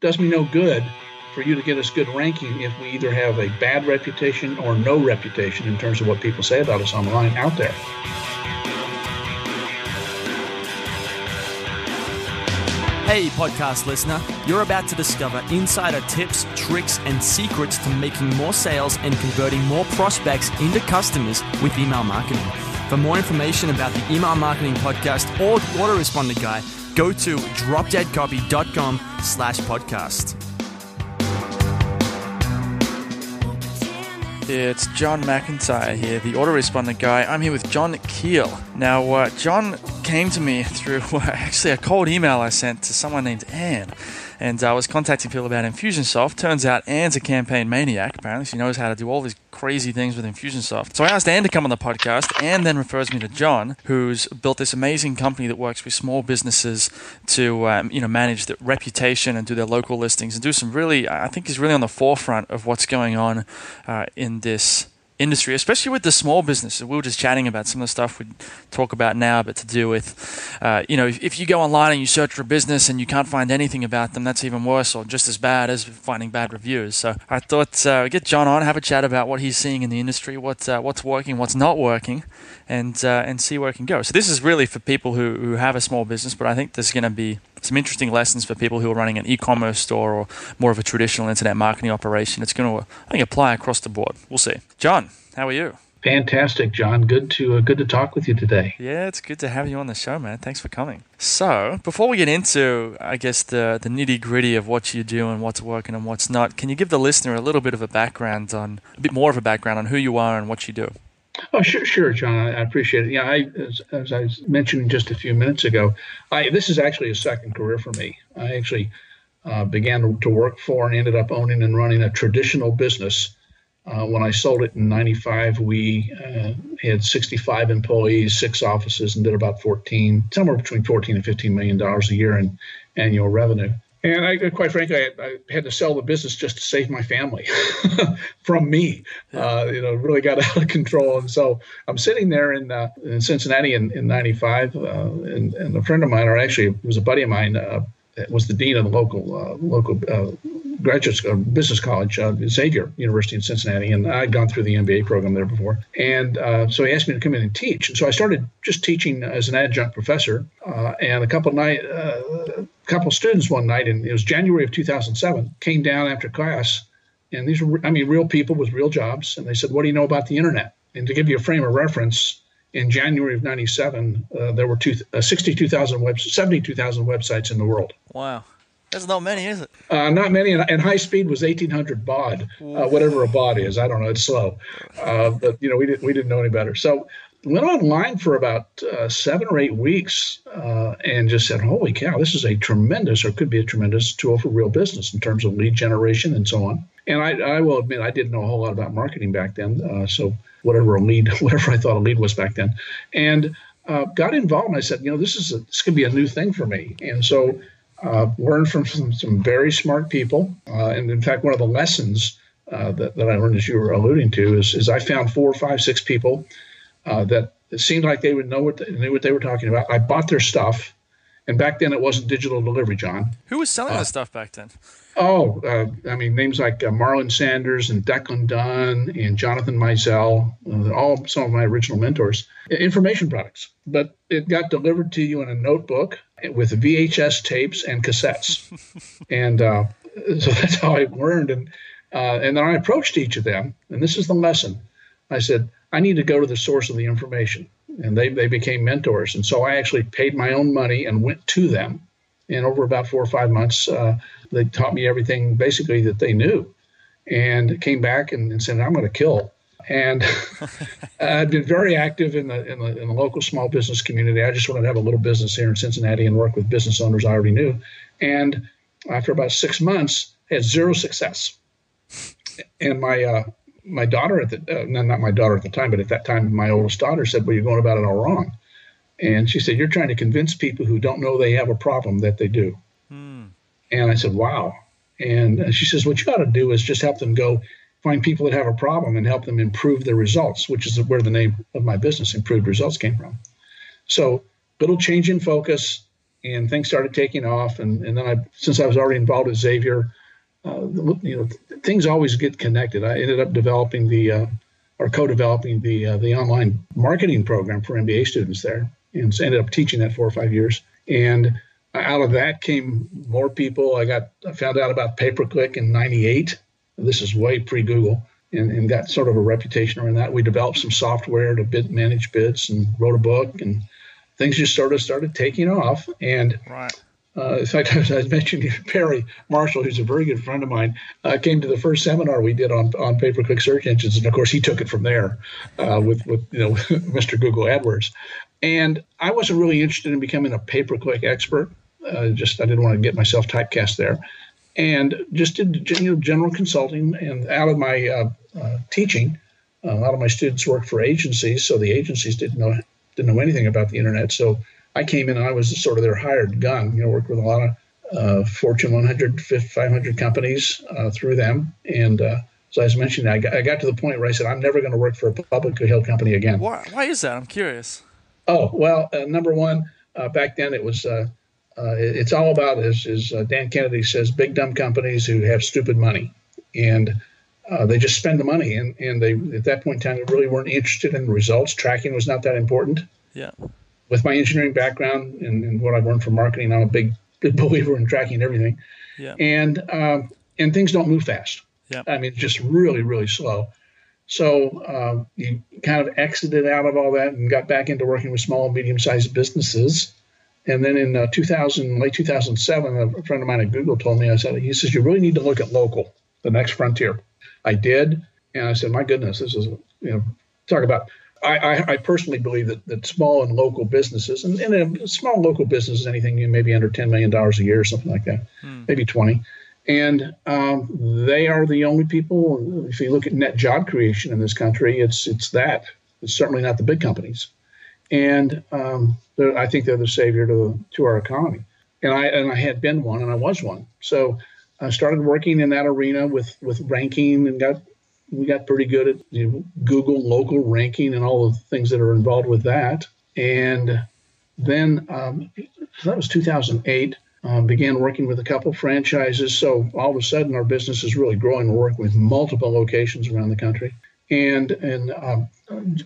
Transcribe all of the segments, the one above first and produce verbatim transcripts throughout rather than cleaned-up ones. does me no good for you to get us good ranking if we either have a bad reputation or no reputation in terms of what people say about us online out there. Hey, podcast listener, you're about to discover insider tips, tricks, and secrets to making more sales and converting more prospects into customers with email marketing. For more information about the Email Marketing Podcast or the Autoresponder Guy, go to dropdeadcopy.com slash podcast. It's John McIntyre here, the Autoresponder Guy. I'm here with John Keel. Now, uh, John came to me through uh, actually a cold email I sent to someone named Ann. And I was contacting people about Infusionsoft. Turns out Ann's a campaign maniac, apparently. She knows how to do all these crazy things with Infusionsoft. So I asked Ann to come on the podcast. Ann then refers me to John, who's built this amazing company that works with small businesses to um, you know, manage their reputation and do their local listings and do some really, I think he's really on the forefront of what's going on uh, in this industry, especially with the small businesses. We were just chatting about some of the stuff we talk about now, but to do with, uh, you know, if, if you go online and you search for a business and you can't find anything about them, that's even worse or just as bad as finding bad reviews. So I thought uh, we'd get John on, have a chat about what he's seeing in the industry, what uh, what's working, what's not working, and uh, and see where it can go. So this is really for people who, who have a small business, but I think there's going to be some interesting lessons for people who are running an e-commerce store or more of a traditional internet marketing operation. It's going to, I think, apply across the board. We'll see. John, how are you? Fantastic, John. Good to uh, good to talk with you today. Yeah, it's good to have you on the show, man. Thanks for coming. So, before we get into, I guess, the, the nitty-gritty of what you do and what's working and what's not, can you give the listener a little bit of a background on, a bit more of a background on who you are and what you do? Oh, sure, sure, John. I appreciate it. Yeah, I, as, as I mentioned just a few minutes ago, I, this is actually a second career for me. I actually uh, began to, to work for and ended up owning and running a traditional business. Uh, when I sold it in ninety-five, we uh, had sixty-five employees, six offices, and did about fourteen, somewhere between fourteen and fifteen million dollars a year in annual revenue. And I, quite frankly, I, I had to sell the business just to save my family from me. Uh, you know, really got out of control. And so I'm sitting there in uh, in Cincinnati in, in ninety-five, uh, and, and a friend of mine, or actually it was a buddy of mine, uh, was the dean of the local uh, local uh, graduate school, business college, uh, Xavier University in Cincinnati. And I'd gone through the M B A program there before. And uh, so he asked me to come in and teach. And so I started just teaching as an adjunct professor. Uh, and a couple of night, uh, a couple of students one night, and it was January of two thousand seven, came down after class. And these were, I mean, real people with real jobs. And they said, what do you know about the internet? And to give you a frame of reference, in January of ninety-seven, uh, there were two, uh, sixty-two thousand web, seventy-two thousand websites in the world. Wow. That's not many, is it? Uh, not many, and, and high speed was eighteen hundred baud, uh, whatever a baud is. I don't know; it's slow, uh, but you know we didn't we didn't know any better. So went online for about uh, seven or eight weeks, uh, and just said, "Holy cow, this is a tremendous, or could be a tremendous tool for real business in terms of lead generation and so on." And I, I will admit, I didn't know a whole lot about marketing back then. Uh, so whatever a lead, whatever I thought a lead was back then, and uh, got involved. And I said, "You know, this is a, this could be a new thing for me," and so. Uh, learned from some, some very smart people. Uh, and in fact, one of the lessons uh, that, that I learned, as you were alluding to, is, is I found four, five, six people uh, that it seemed like they would know what they, knew what they were talking about. I bought their stuff. And back then, it wasn't digital delivery, John. Who was selling uh, that stuff back then? Oh, uh, I mean, names like uh, Marlon Sanders and Declan Dunn and Jonathan Mizell, uh, all some of my original mentors, information products. But it got delivered to you in a notebook with V H S tapes and cassettes. and uh, so that's how I learned. And, uh, and then I approached each of them, and this is the lesson. I said, I need to go to the source of the information. And they, they became mentors. And so I actually paid my own money and went to them. And over about four or five months, uh, they taught me everything basically that they knew, and came back and, and said, I'm going to kill. And I've been very active in the, in the in the local small business community. I just wanted to have a little business here in Cincinnati and work with business owners I already knew. And after about six months, I had zero success. And my uh, my daughter at the uh, no, not my daughter at the time, but at that time, my oldest daughter said, "Well, you're going about it all wrong." And she said, "You're trying to convince people who don't know they have a problem that they do." Hmm. And I said, "Wow." And she says, "What you got to do is just help them go find people that have a problem and help them improve their results," which is where the name of my business, Improved Results, came from. So little change in focus, and things started taking off. And, and then I, since I was already involved with Xavier, uh, you know, th things always get connected. I ended up developing the, uh, or co-developing the, uh, the online marketing program for M B A students there. And so ended up teaching that four or five years. And out of that came more people. I got, I found out about pay-per-click in ninety-eight. This is way pre-Google, and, and got sort of a reputation around that. We developed some software to bid, manage bids, and wrote a book, and things just sort of started taking off. And right. uh, in fact, as I mentioned, Perry Marshall, who's a very good friend of mine, uh, came to the first seminar we did on, on pay-per-click search engines. And of course, he took it from there uh, with, with, you know, Mister Google AdWords. And I wasn't really interested in becoming a pay-per-click expert. Uh, just I didn't want to get myself typecast there, and just did you know, general consulting. And out of my uh, uh, teaching, uh, a lot of my students worked for agencies, so the agencies didn't know didn't know anything about the internet. So I came in and I was sort of their hired gun. You know, worked with a lot of uh, Fortune one hundred, five hundred companies uh, through them, and uh, so as I mentioned, I got, I got to the point where I said I'm never going to work for a publicly held company again. Why? Why is that? I'm curious. Oh well, uh, number one, uh, back then it was. Uh, Uh, it's all about, as, as uh, Dan Kennedy says, big dumb companies who have stupid money, and uh, they just spend the money. And, and they, at that point in time, they really weren't interested in results. Tracking was not that important. Yeah. With my engineering background and, and what I've learned from marketing, I'm a big, big believer in tracking everything. Yeah. And um, and things don't move fast. Yeah. I mean, it's just really, really slow. So uh, you kind of exited out of all that and got back into working with small and medium-sized businesses. And then in uh, two thousand, late two thousand seven, a friend of mine at Google told me, I said, he says, you really need to look at local, the next frontier. I did. And I said, my goodness, this is, you know, talk about, I, I, I personally believe that, that small and local businesses, and, and a small local business is anything you maybe under ten million dollars a year or something like that, hmm. maybe twenty. And um, they are the only people, if you look at net job creation in this country, it's, it's that. It's certainly not the big companies. And um, I think they're the savior to, to our economy. And I, and I had been one, and I was one. So I started working in that arena with, with ranking, and got, we got pretty good at you know, Google local ranking and all the things that are involved with that. And then um, so that was two thousand eight, uh, began working with a couple franchises. So all of a sudden, our business is really growing. We're working with multiple locations around the country. And in um,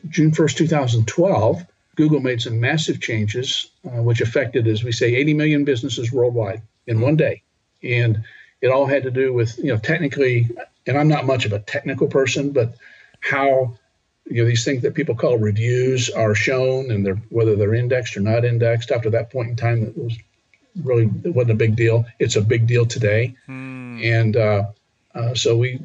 June first, two thousand twelve, Google made some massive changes, uh, which affected, as we say, eighty million businesses worldwide in one day. And it all had to do with, you know, technically, and I'm not much of a technical person, but how, you know, these things that people call reviews are shown, and they're, whether they're indexed or not indexed. After that point in time, it was really, it wasn't a big deal. It's a big deal today. Mm. And uh, uh, so we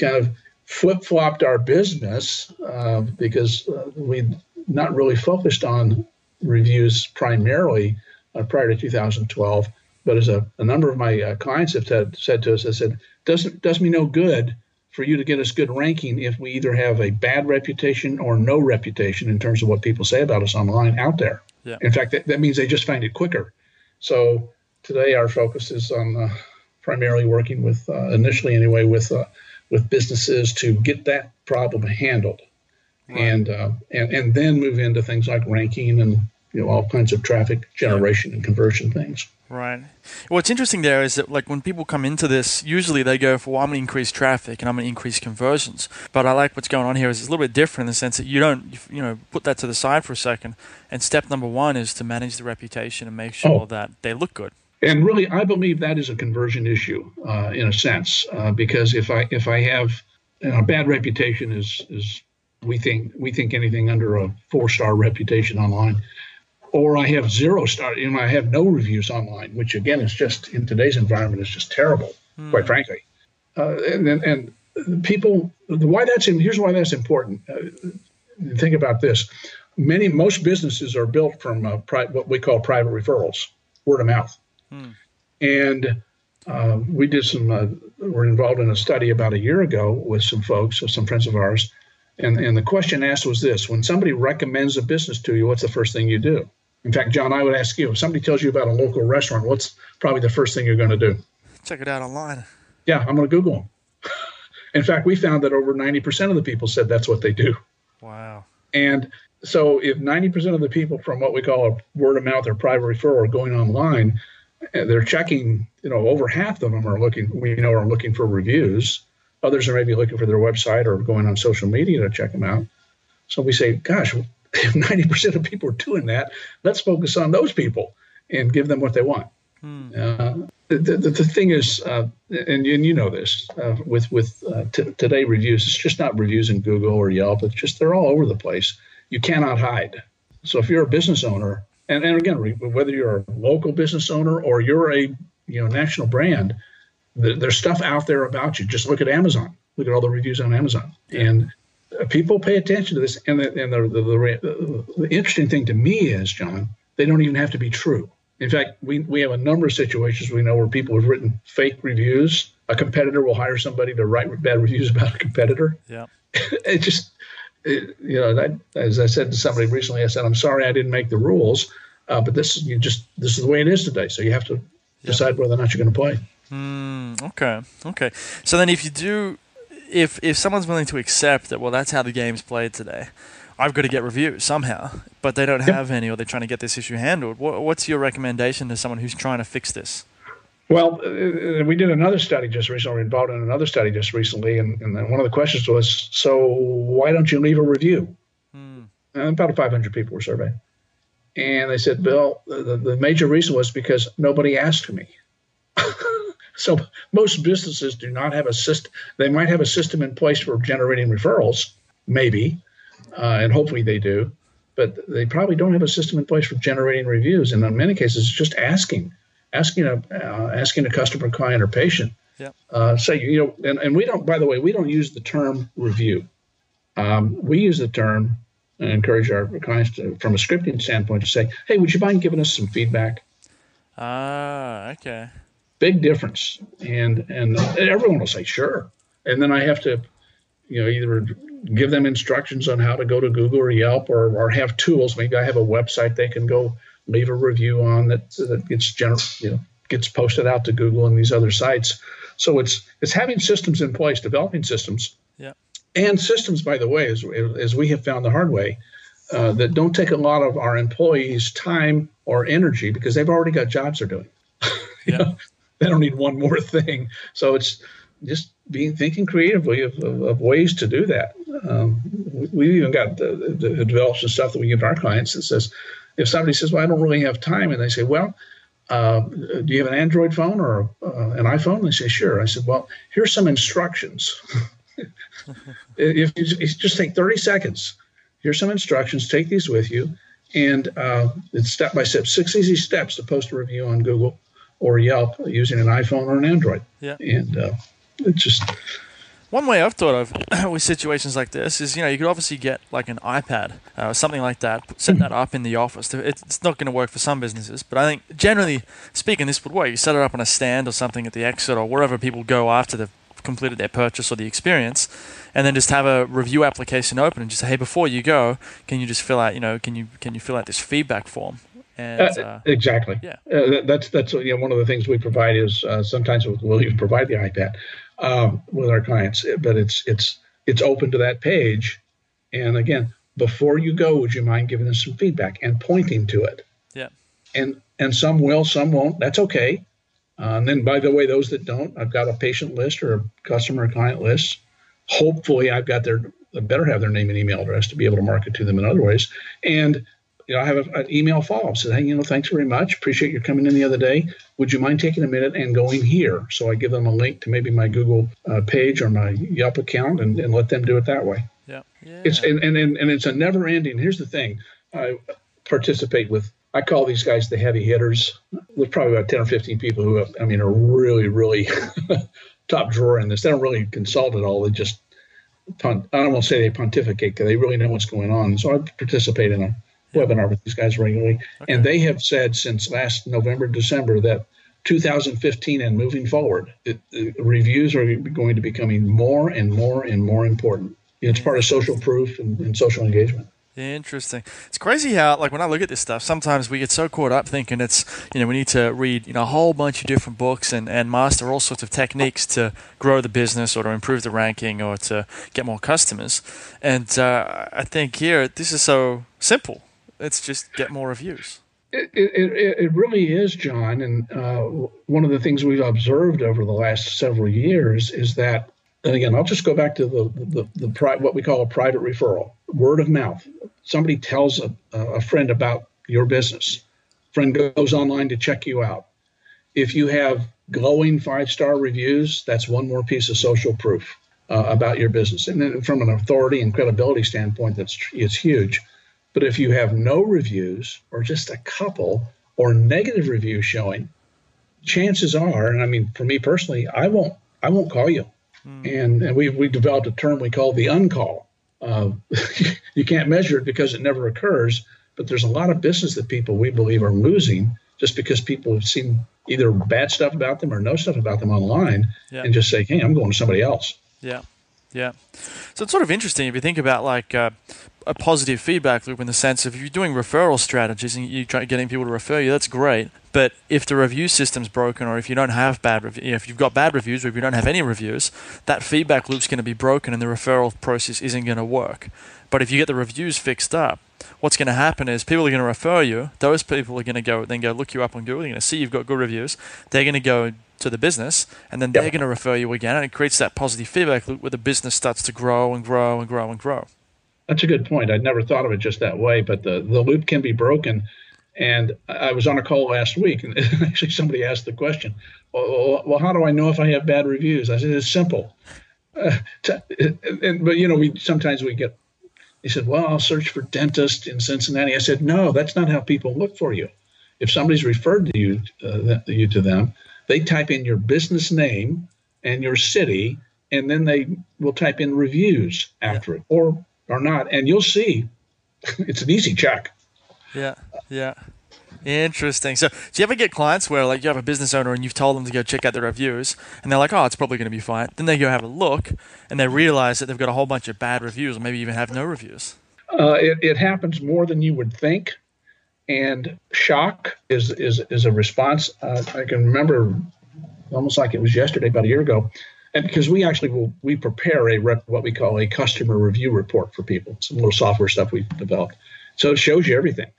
kind of flip-flopped our business uh, because uh, we'd not really focused on reviews primarily uh, prior to two thousand twelve, but as a, a number of my uh, clients have said, said to us, I said, doesn't does me no good for you to get us good ranking if we either have a bad reputation or no reputation in terms of what people say about us online out there. Yeah. In fact, that, that means they just find it quicker. So today our focus is on uh, primarily working with, uh, initially anyway, with, uh, with businesses to get that problem handled. Right. And, uh, and and then move into things like ranking and you know all kinds of traffic generation and conversion things. Right. What's interesting there is that like when people come into this, usually they go for, well, I'm going to increase traffic and I'm going to increase conversions. But I like what's going on here is it's a little bit different in the sense that you don't you know put that to the side for a second. And step number one is to manage the reputation and make sure oh. that they look good. And really, I believe that is a conversion issue uh, in a sense uh, because if I if I have you know, a bad reputation is is We think we think anything under a four-star reputation online, or I have zero star. You know, I have no reviews online, which again is just in today's environment is just terrible, mm. quite frankly. Uh, and, and and people, why that's here's why that's important. Uh, think about this: many most businesses are built from uh, pri what we call private referrals, word of mouth, mm. and. Uh, we did some. Uh, we're involved in a study about a year ago with some folks, with some friends of ours. And, and the question asked was this, when somebody recommends a business to you, what's the first thing you do? In fact, John, I would ask you, if somebody tells you about a local restaurant, what's probably the first thing you're going to do? Check it out online. Yeah, I'm going to Google them. In fact, we found that over ninety percent of the people said that's what they do. Wow. And So if ninety percent of the people from what we call a word of mouth or private referral are going online, they're checking, you know, over half of them are looking, we know, are looking for reviews. Others are maybe looking for their website or going on social media to check them out. So we say, gosh, if ninety percent of people are doing that, let's focus on those people and give them what they want. Hmm. Uh, the, the, the thing is, uh, and, and you know this, uh, with, with uh, t- today reviews, it's just not reviews in Google or Yelp. It's just they're all over the place. You cannot hide. So if you're a business owner, and, and again, re- whether you're a local business owner or you're a you know national brand, th- there's stuff out there about you. Just look at Amazon. Look at all the reviews on Amazon. And uh, people pay attention to this. And, the, and the, the, the, the, the interesting thing to me is, John, they don't even have to be true. In fact, we, we have a number of situations we know where people have written fake reviews. A competitor will hire somebody to write bad reviews about a competitor. Yeah, it just... It, you know, that, as I said to somebody recently, I said, I'm sorry I didn't make the rules, uh, but this you just this is the way it is today. So you have to decide yeah. whether or not you're going to play. Mm, okay, okay. So then if you do, if if someone's willing to accept that, well, that's how the game's played today, I've got to get reviews somehow, but they don't have yep. any, or they're trying to get this issue handled. What, what's your recommendation to someone who's trying to fix this? Well, we did another study just recently, we were involved in another study just recently, and, and one of the questions was, so why don't you leave a review? Hmm. And about five hundred people were surveyed. And they said, Bill, the, the major reason was because nobody asked me. So most businesses do not have a system. They might have a system in place for generating referrals, maybe, uh, and hopefully they do, but they probably don't have a system in place for generating reviews. And in many cases, it's just asking. Asking a uh, asking a customer, client, or patient, yeah. uh, say you know, and, and we don't. By the way, we don't use the term review. Um, we use the term and encourage our clients to, from a scripting standpoint, to say, "Hey, would you mind giving us some feedback?" Ah, uh, okay. Big difference, and and everyone will say sure, and then I have to, you know, either give them instructions on how to go to Google or Yelp, or or have tools. Maybe I have a website they can go leave a review on that, that gets general, you know, gets posted out to Google and these other sites. So it's it's having systems in place, developing systems, yeah. and systems, by the way, as as we have found the hard way, uh, that don't take a lot of our employees' time or energy because they've already got jobs they're doing. Yeah. know, they don't need one more thing. So it's just being thinking creatively of, of, of ways to do that. Um, we've even got the, the, the developed some stuff that we give to our clients that says, if somebody says, well, I don't really have time, and they say, well, uh, do you have an Android phone or uh, an iPhone? And they say, sure. I said, well, here's some instructions. If you just take thirty seconds, here's some instructions. Take these with you. And uh, it's step by step, six easy steps to post a review on Google or Yelp using an iPhone or an Android. Yeah. And uh, it's just... One way I've thought of with situations like this is, you know, you could obviously get like an iPad uh, or something like that, set that up in the office. It's not going to work for some businesses, but I think generally speaking, this would work. You set it up on a stand or something at the exit or wherever people go after they've completed their purchase or the experience, and then just have a review application open and just say, hey, before you go, can you just fill out, you know, can you can you fill out this feedback form? And, uh, uh, exactly. Yeah. Uh, that, that's that's you know, one of the things we provide is uh, sometimes we'll even provide the iPad um, with our clients, but it's it's it's open to that page. And again, before you go, would you mind giving us some feedback and pointing to it? Yeah. And and some will, some won't. That's okay. Uh, and then, by the way, those that don't, I've got a patient list or a customer or client list. Hopefully, I've got their I better have their name and email address to be able to market to them in other ways. And you know, I have a, an email follow-up. Said, hey, you know, thanks very much. Appreciate your coming in the other day. Would you mind taking a minute and going here? So I give them a link to maybe my Google uh, page or my Yelp account and, and let them do it that way. Yeah. yeah. It's and, and, and it's a never-ending. Here's the thing. I participate with, I call these guys the heavy hitters. There's probably about ten or fifteen people who, have, I mean, are really, really top drawer in this. They don't really consult at all. They just, I don't want to say they pontificate because they really know what's going on. So I participate in them. Webinar with these guys regularly, okay. And they have said since last November, December that two thousand fifteen and moving forward, it, it, reviews are going to be becoming more and more and more important. It's part of social proof and, and social engagement. Interesting. It's crazy how, like, when I look at this stuff, sometimes we get so caught up thinking it's, you know, we need to read, you know, a whole bunch of different books and, and master all sorts of techniques to grow the business or to improve the ranking or to get more customers. And uh, I think here, this is so simple. Let's just get more reviews. It, it, it really is, John. And uh, one of the things we've observed over the last several years is that, and again, I'll just go back to the the, the, the what we call a private referral, word of mouth. Somebody tells a, a friend about your business. Friend goes online to check you out. If you have glowing five-star reviews, that's one more piece of social proof uh, about your business. And then from an authority and credibility standpoint, that's it's huge. But if you have no reviews or just a couple or negative reviews showing, chances are, and I mean, for me personally, I won't I won't call you. And, and we we developed a term we call the uncall. Uh, you can't measure it because it never occurs, but there's a lot of business that people we believe are losing just because people have seen either bad stuff about them or no stuff about them online yeah. and just say, hey, I'm going to somebody else. Yeah, yeah. So it's sort of interesting if you think about like uh, a positive feedback loop in the sense of if you're doing referral strategies and you're trying, getting people to refer you, that's great. But if the review system's broken, or if you don't have bad reviews, if you've got bad reviews, or if you don't have any reviews, that feedback loop's going to be broken, and the referral process isn't going to work. But if you get the reviews fixed up, what's going to happen is people are going to refer you. Those people are going to go then go look you up on Google. They're going to see you've got good reviews. They're going to go to the business, and then they're yep. going to refer you again, and it creates that positive feedback loop where the business starts to grow and grow and grow and grow. That's a good point. I'd never thought of it just that way, but the the loop can be broken. And I was on a call last week, and actually somebody asked the question, well, well how do I know if I have bad reviews? I said, it's simple. Uh, t- and, but, you know, we sometimes we get – he said, well, I'll search for dentist in Cincinnati. I said, no, that's not how people look for you. If somebody's referred to you, uh, you to them, they type in your business name and your city, and then they will type in reviews after it or, or not. And you'll see it's an easy check. Yeah, yeah. Interesting. So do you ever get clients where like you have a business owner and you've told them to go check out their reviews and they're like, oh, it's probably going to be fine. Then they go have a look and they realize that they've got a whole bunch of bad reviews or maybe even have no reviews? Uh, it, it happens more than you would think. And shock is, is, is a response. Uh, I can remember almost like it was yesterday, about a year ago. And because we actually will, we prepare a rep, what we call a customer review report for people, some little software stuff we've developed. So it shows you everything.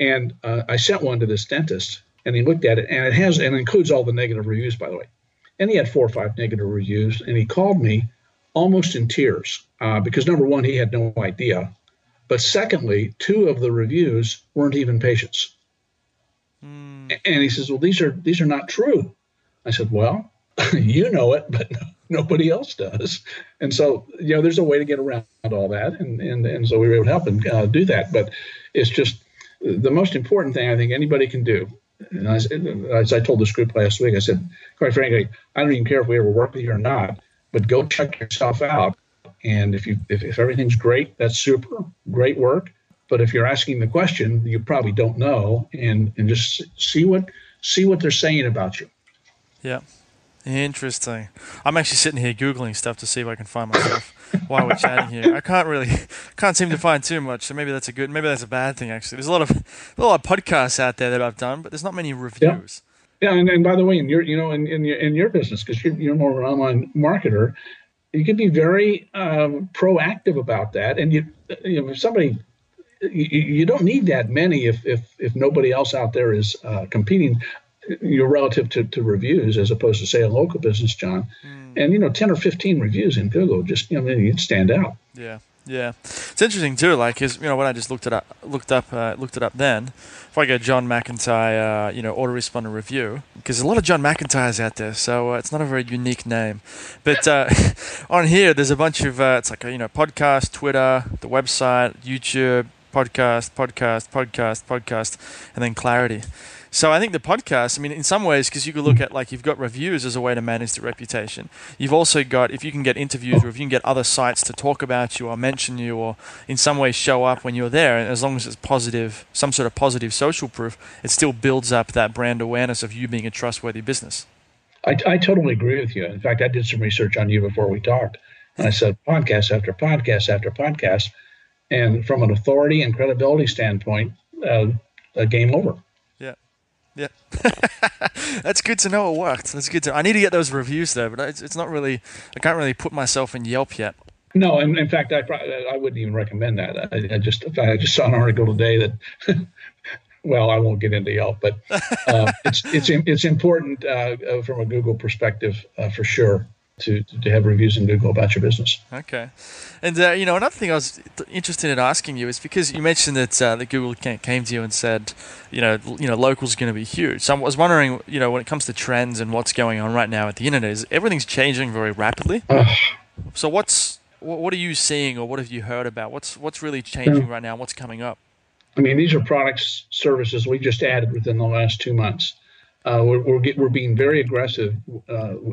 And uh, I sent one to this dentist, and he looked at it, and it has and it includes all the negative reviews, by the way. And he had four or five negative reviews, and he called me almost in tears uh, because, number one, he had no idea. But secondly, two of the reviews weren't even patients. Mm. And he says, well, these are these are not true. I said, well, you know it, but no, nobody else does. And so, you know, there's a way to get around all that, and, and, and so we were able to help him uh, do that. But it's just – the most important thing I think anybody can do, and as, as I told this group last week, I said, quite frankly, I don't even care if we ever work with you or not, but go check yourself out. And if you if, if everything's great, that's super, great work. But if you're asking the question, you probably don't know, and, and just see what see what they're saying about you. Yeah. Interesting. I'm actually sitting here Googling stuff to see if I can find myself while we're chatting here. I can't really, can't seem to find too much. So maybe that's a good, maybe that's a bad thing actually. There's a lot of, a lot of podcasts out there that I've done, but there's not many reviews. Yeah. yeah and, and by the way, in your, you know, in, in your, in your business, cause you're, you're more of an online marketer, you can be very um, proactive about that. And you, you know, if somebody, you, you don't need that many if, if, if nobody else out there is uh, competing. You're relative to, to reviews as opposed to, say, a local business, John. Mm. And, you know, ten or fifteen reviews in Google, just, you know, you'd stand out. Yeah, yeah. It's interesting, too, like, because, you know, when I just looked it up, looked up, uh, looked it up then, if I go John McIntyre, uh, you know, autoresponder review, because a lot of John McIntyres out there, so uh, it's not a very unique name. But uh, on here, there's a bunch of, uh, it's like, a, you know, podcast, Twitter, the website, YouTube, podcast, podcast, podcast, podcast, and then Clarity. So I think the podcast, I mean, in some ways, because you could look at, like, you've got reviews as a way to manage the reputation. You've also got, if you can get interviews or if you can get other sites to talk about you or mention you or in some way show up when you're there, and as long as it's positive, some sort of positive social proof, it still builds up that brand awareness of you being a trustworthy business. I, I totally agree with you. In fact, I did some research on you before we talked, and I said podcast after podcast after podcast. And from an authority and credibility standpoint, uh, a game over. Yeah. Yeah. That's good to know it worked. That's good to know. I need to get those reviews though, but it's, it's not really, I can't really put myself in Yelp yet. No, and in fact, I probably, I wouldn't even recommend that. I, I just I just saw an article today that, well, I won't get into Yelp, but uh, it's it's it's important uh, from a Google perspective uh, for sure to to have reviews in Google about your business. Okay, and uh, you know, another thing I was interested in asking you is because you mentioned that uh, that Google came to you and said, you know, you know, local's going to be huge. So I was wondering, you know, when it comes to trends and what's going on right now at the internet, is everything's changing very rapidly. Uh, so what's What are you seeing, or what have you heard about? What's what's really changing right now? What's coming up? I mean, these are products, services we just added within the last two months. Uh, we're we're, get, we're being very aggressive uh,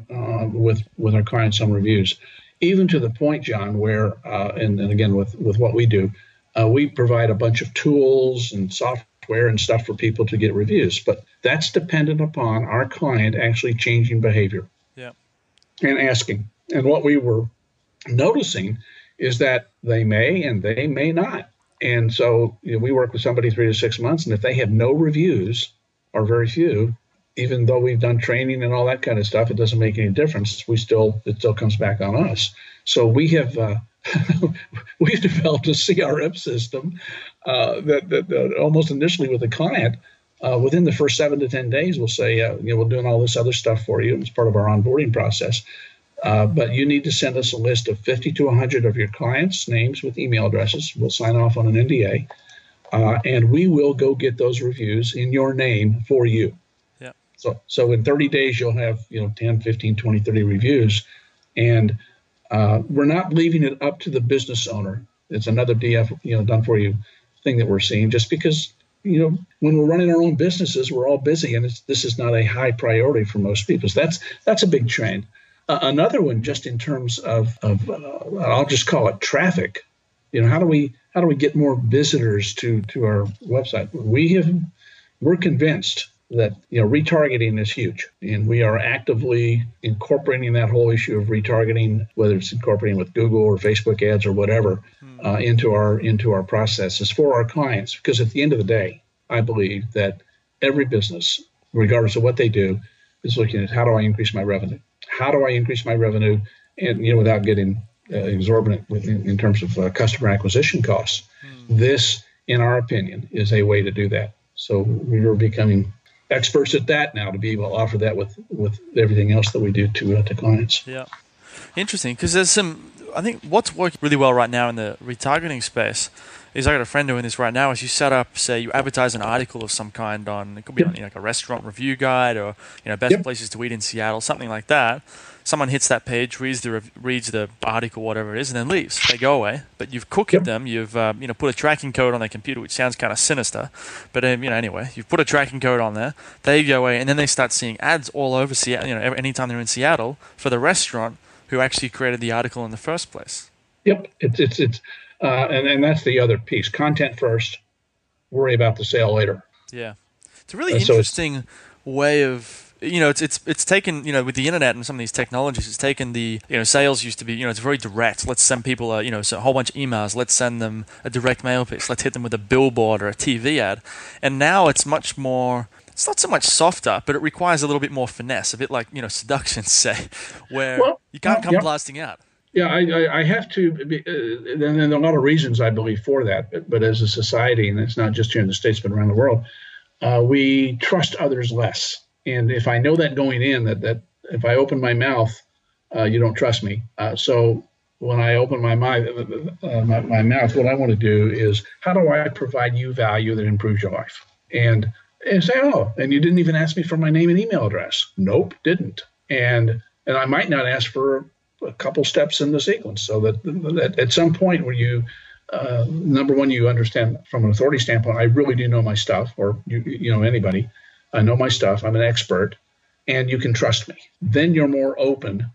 uh, with with our clients on reviews, even to the point, John, where uh, and, and again with with what we do, uh, we provide a bunch of tools and software and stuff for people to get reviews. But that's dependent upon our client actually changing behavior, yeah, and asking. And what we were noticing is that they may and they may not. And so, you know, we work with somebody three to six months, and if they have no reviews or very few, even though we've done training and all that kind of stuff, it doesn't make any difference. We still, it still comes back on us. So we have uh, we've developed a C R M system uh, that, that, that almost initially with a client, uh, within the first seven to ten days, we'll say, uh, you know, we're doing all this other stuff for you. It's part of our onboarding process. Uh, but you need to send us a list of fifty to one hundred of your clients' names with email addresses. We'll sign off on an N D A, uh, and we will go get those reviews in your name for you. Yeah. So so in thirty days, you'll have, you know, ten, fifteen, twenty, thirty reviews. And uh, we're not leaving it up to the business owner. It's another D F, you know, done for you thing that we're seeing, just because, you know, when we're running our own businesses, we're all busy, and it's, this is not a high priority for most people. So that's, that's a big trend. Uh, another one, just in terms of, of uh, I'll just call it traffic. You know, how do we how do we get more visitors to to our website? We have we're convinced that, you know, retargeting is huge, and we are actively incorporating that whole issue of retargeting, whether it's incorporating with Google or Facebook ads or whatever, mm. uh, into our into our processes for our clients. Because at the end of the day, I believe that every business, regardless of what they do, is looking at how do I increase my revenue. How do I increase my revenue, and, you know, without getting uh, exorbitant within, in terms of uh, customer acquisition costs? Mm. This, in our opinion, is a way to do that. So we are becoming experts at that now, to be able to offer that with, with everything else that we do to uh, to clients. Yeah, interesting. Because there's some, I think what's working really well right now in the retargeting space is, I got a friend doing this right now. Is you set up, say, you advertise an article of some kind on, it could be yep. on, you know, like a restaurant review guide, or, you know, best yep. places to eat in Seattle, something like that. Someone hits that page, reads the reads the article, whatever it is, and then leaves. They go away. But you've cooked yep. them. You've um, you know, put a tracking code on their computer, which sounds kind of sinister, but um, you know, anyway, you've put a tracking code on there. They go away, and then they start seeing ads all over Seattle. You know, anytime they're in Seattle, for the restaurant who actually created the article in the first place. Yep, it's it's it's. Uh, and, and that's the other piece. Content first, worry about the sale later. Yeah. It's a really uh, interesting so way of, you know, it's it's it's taken, you know, with the internet and some of these technologies, it's taken the, you know, sales used to be, you know, it's very direct. Let's send people, a, you know, a whole bunch of emails. Let's send them a direct mail pitch. Let's hit them with a billboard or a T V ad. And now it's much more, it's not so much softer, but it requires a little bit more finesse, a bit like, you know, seduction, say, where well, you can't come yeah. blasting out. Yeah, I, I have to be, uh, and there are a lot of reasons, I believe, for that. But, but as a society, and it's not just here in the States, but around the world, uh, we trust others less. And if I know that going in, that, that if I open my mouth, uh, you don't trust me. Uh, so when I open my, my, uh, my, my mouth, what I want to do is, how do I provide you value that improves your life? And, and say, oh, and you didn't even ask me for my name and email address. Nope, didn't. And and I might not ask for a couple steps in the sequence, so that, that at some point where you, uh, number one, you understand from an authority standpoint, I really do know my stuff, or, you, you know, anybody, I know my stuff, I'm an expert, and you can trust me. Then you're more open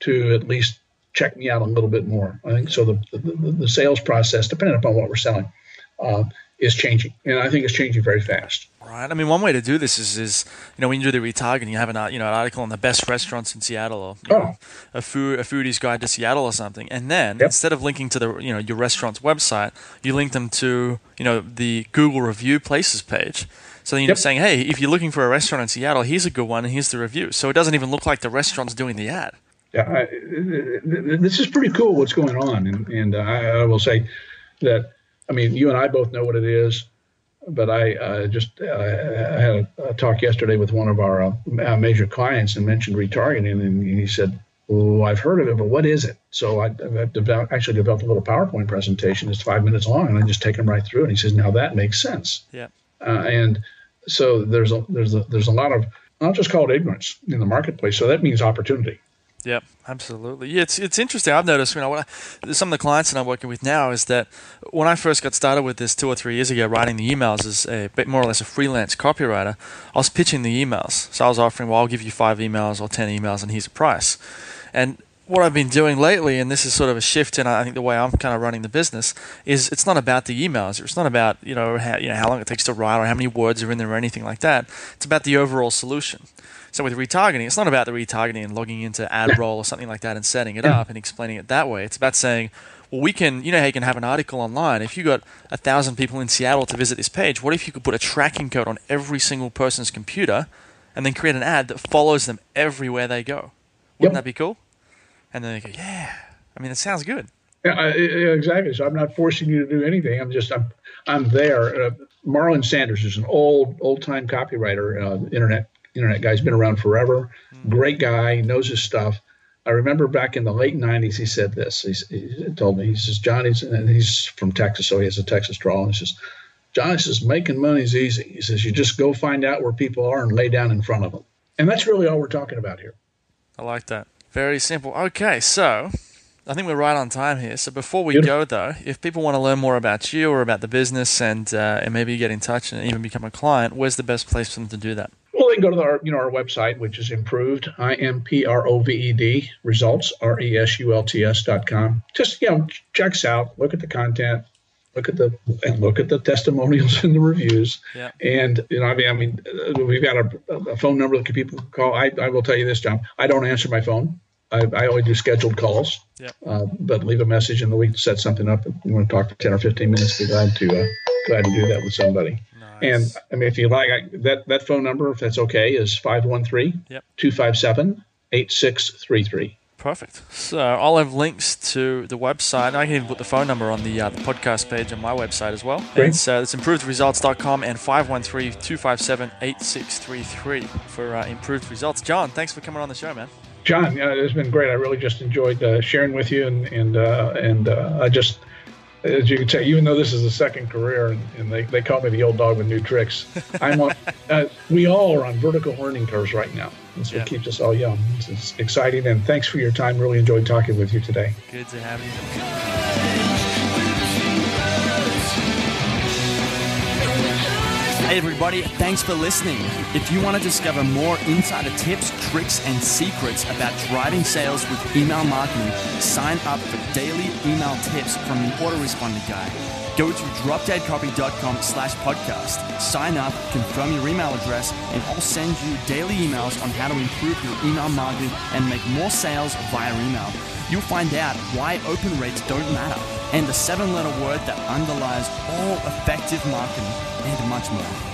to at least check me out a little bit more. I think so the, the, the sales process, depending upon what we're selling, uh, is changing, and I think it's changing very fast. Right. I mean, one way to do this is, is you know, when you do the retargeting, you have an you know an article on the best restaurants in Seattle, or oh. know, a food a foodie's guide to Seattle or something, and then yep. instead of linking to the you know your restaurant's website, you link them to you know the Google review places page. So then you're yep. saying, hey, if you're looking for a restaurant in Seattle, here's a good one, and here's the review. So it doesn't even look like the restaurant's doing the ad. Yeah, I, this is pretty cool what's going on, and, and I, I will say that. I mean, you and I both know what it is, but I uh, just uh, I had a, a talk yesterday with one of our uh, major clients and mentioned retargeting, and he said, "Oh, I've heard of it, but what is it?" So I, I've developed, actually developed a little PowerPoint presentation. It's five minutes long, and I just take him right through. And he says, "Now that makes sense." Yeah. Uh, and so there's a there's a, there's a lot of I'll just call it ignorance in the marketplace. So that means opportunity. Yep, absolutely. Yeah, it's it's interesting. I've noticed, you know, when I, some of the clients that I'm working with now is that when I first got started with this two or three years ago, writing the emails as a bit more or less a freelance copywriter, I was pitching the emails. So I was offering, well, I'll give you five emails or ten emails, and here's a price. And what I've been doing lately, and this is sort of a shift in I think the way I'm kind of running the business, is it's not about the emails. It's not about you know how, you know how long it takes to write or how many words are in there or anything like that. It's about the overall solution. So with retargeting, it's not about the retargeting and logging into AdRoll or something like that and setting it up and explaining it that way. It's about saying, well, we can, you know how you can have an article online. If you got a thousand people in Seattle to visit this page, what if you could put a tracking code on every single person's computer and then create an ad that follows them everywhere they go? Wouldn't yep. that be cool? And then they go, yeah. I mean, it sounds good. Yeah, I, exactly. So I'm not forcing you to do anything. I'm just, I'm, I'm there. Uh, Marlon Sanders is an old, old-time copywriter, uh, internet Internet guy's been around forever. Great guy, knows his stuff. I remember back in the late nineties, he said this. He, he told me, he says, John, he's, and he's from Texas, so he has a Texas drawl. And he says, John, he says, making money's easy. He says, you just go find out where people are and lay down in front of them. And that's really all we're talking about here. I like that. Very simple. Okay, so I think we're right on time here. So before we Beautiful. go, though, if people want to learn more about you or about the business and uh, and maybe get in touch and even become a client, where's the best place for them to do that? Well, they can go to our, you know, our website, which is improved, I M P R O V E D, results, R E S U L T S dot com. Just, you know, check us out, look at the content, look at the, and look at the testimonials and the reviews. Yeah. And, you know, I mean, I mean we've got a, a phone number that people can call. I, I will tell you this, John, I don't answer my phone. I, I only do scheduled calls, yeah. uh, but leave a message in the week to set something up. If you want to talk for ten or fifteen minutes, be glad to, uh, glad to do that with somebody. Nice. And I mean, if you like, I, that, that phone number, if that's okay, is five one three, two five seven, eight six three three. Perfect. So I'll have links to the website. I can even put the phone number on the, uh, the podcast page on my website as well. Great. And so it's improved results dot com and five one three, two five seven, eight six three three for uh, Improved Results. John, thanks for coming on the show, man. John, yeah, it's been great. I really just enjoyed uh, sharing with you, and and uh, and uh, I just, as you can tell, even though this is a second career, and, and they, they call me the old dog with new tricks, I'm on. uh, we all are on vertical learning curves right now. That's what yeah. keeps us all young. It's, it's exciting, and thanks for your time. Really enjoyed talking with you today. Good to have you. Hey everybody, thanks for listening. If you want to discover more insider tips, tricks, and secrets about driving sales with email marketing, sign up for daily email tips from the autoresponder guy. Go to drop dead copy dot com slash podcast. Sign up, confirm your email address, and I'll send you daily emails on how to improve your email marketing and make more sales via email. You'll find out why open rates don't matter, and the seven-letter word that underlies all effective marketing, and much more.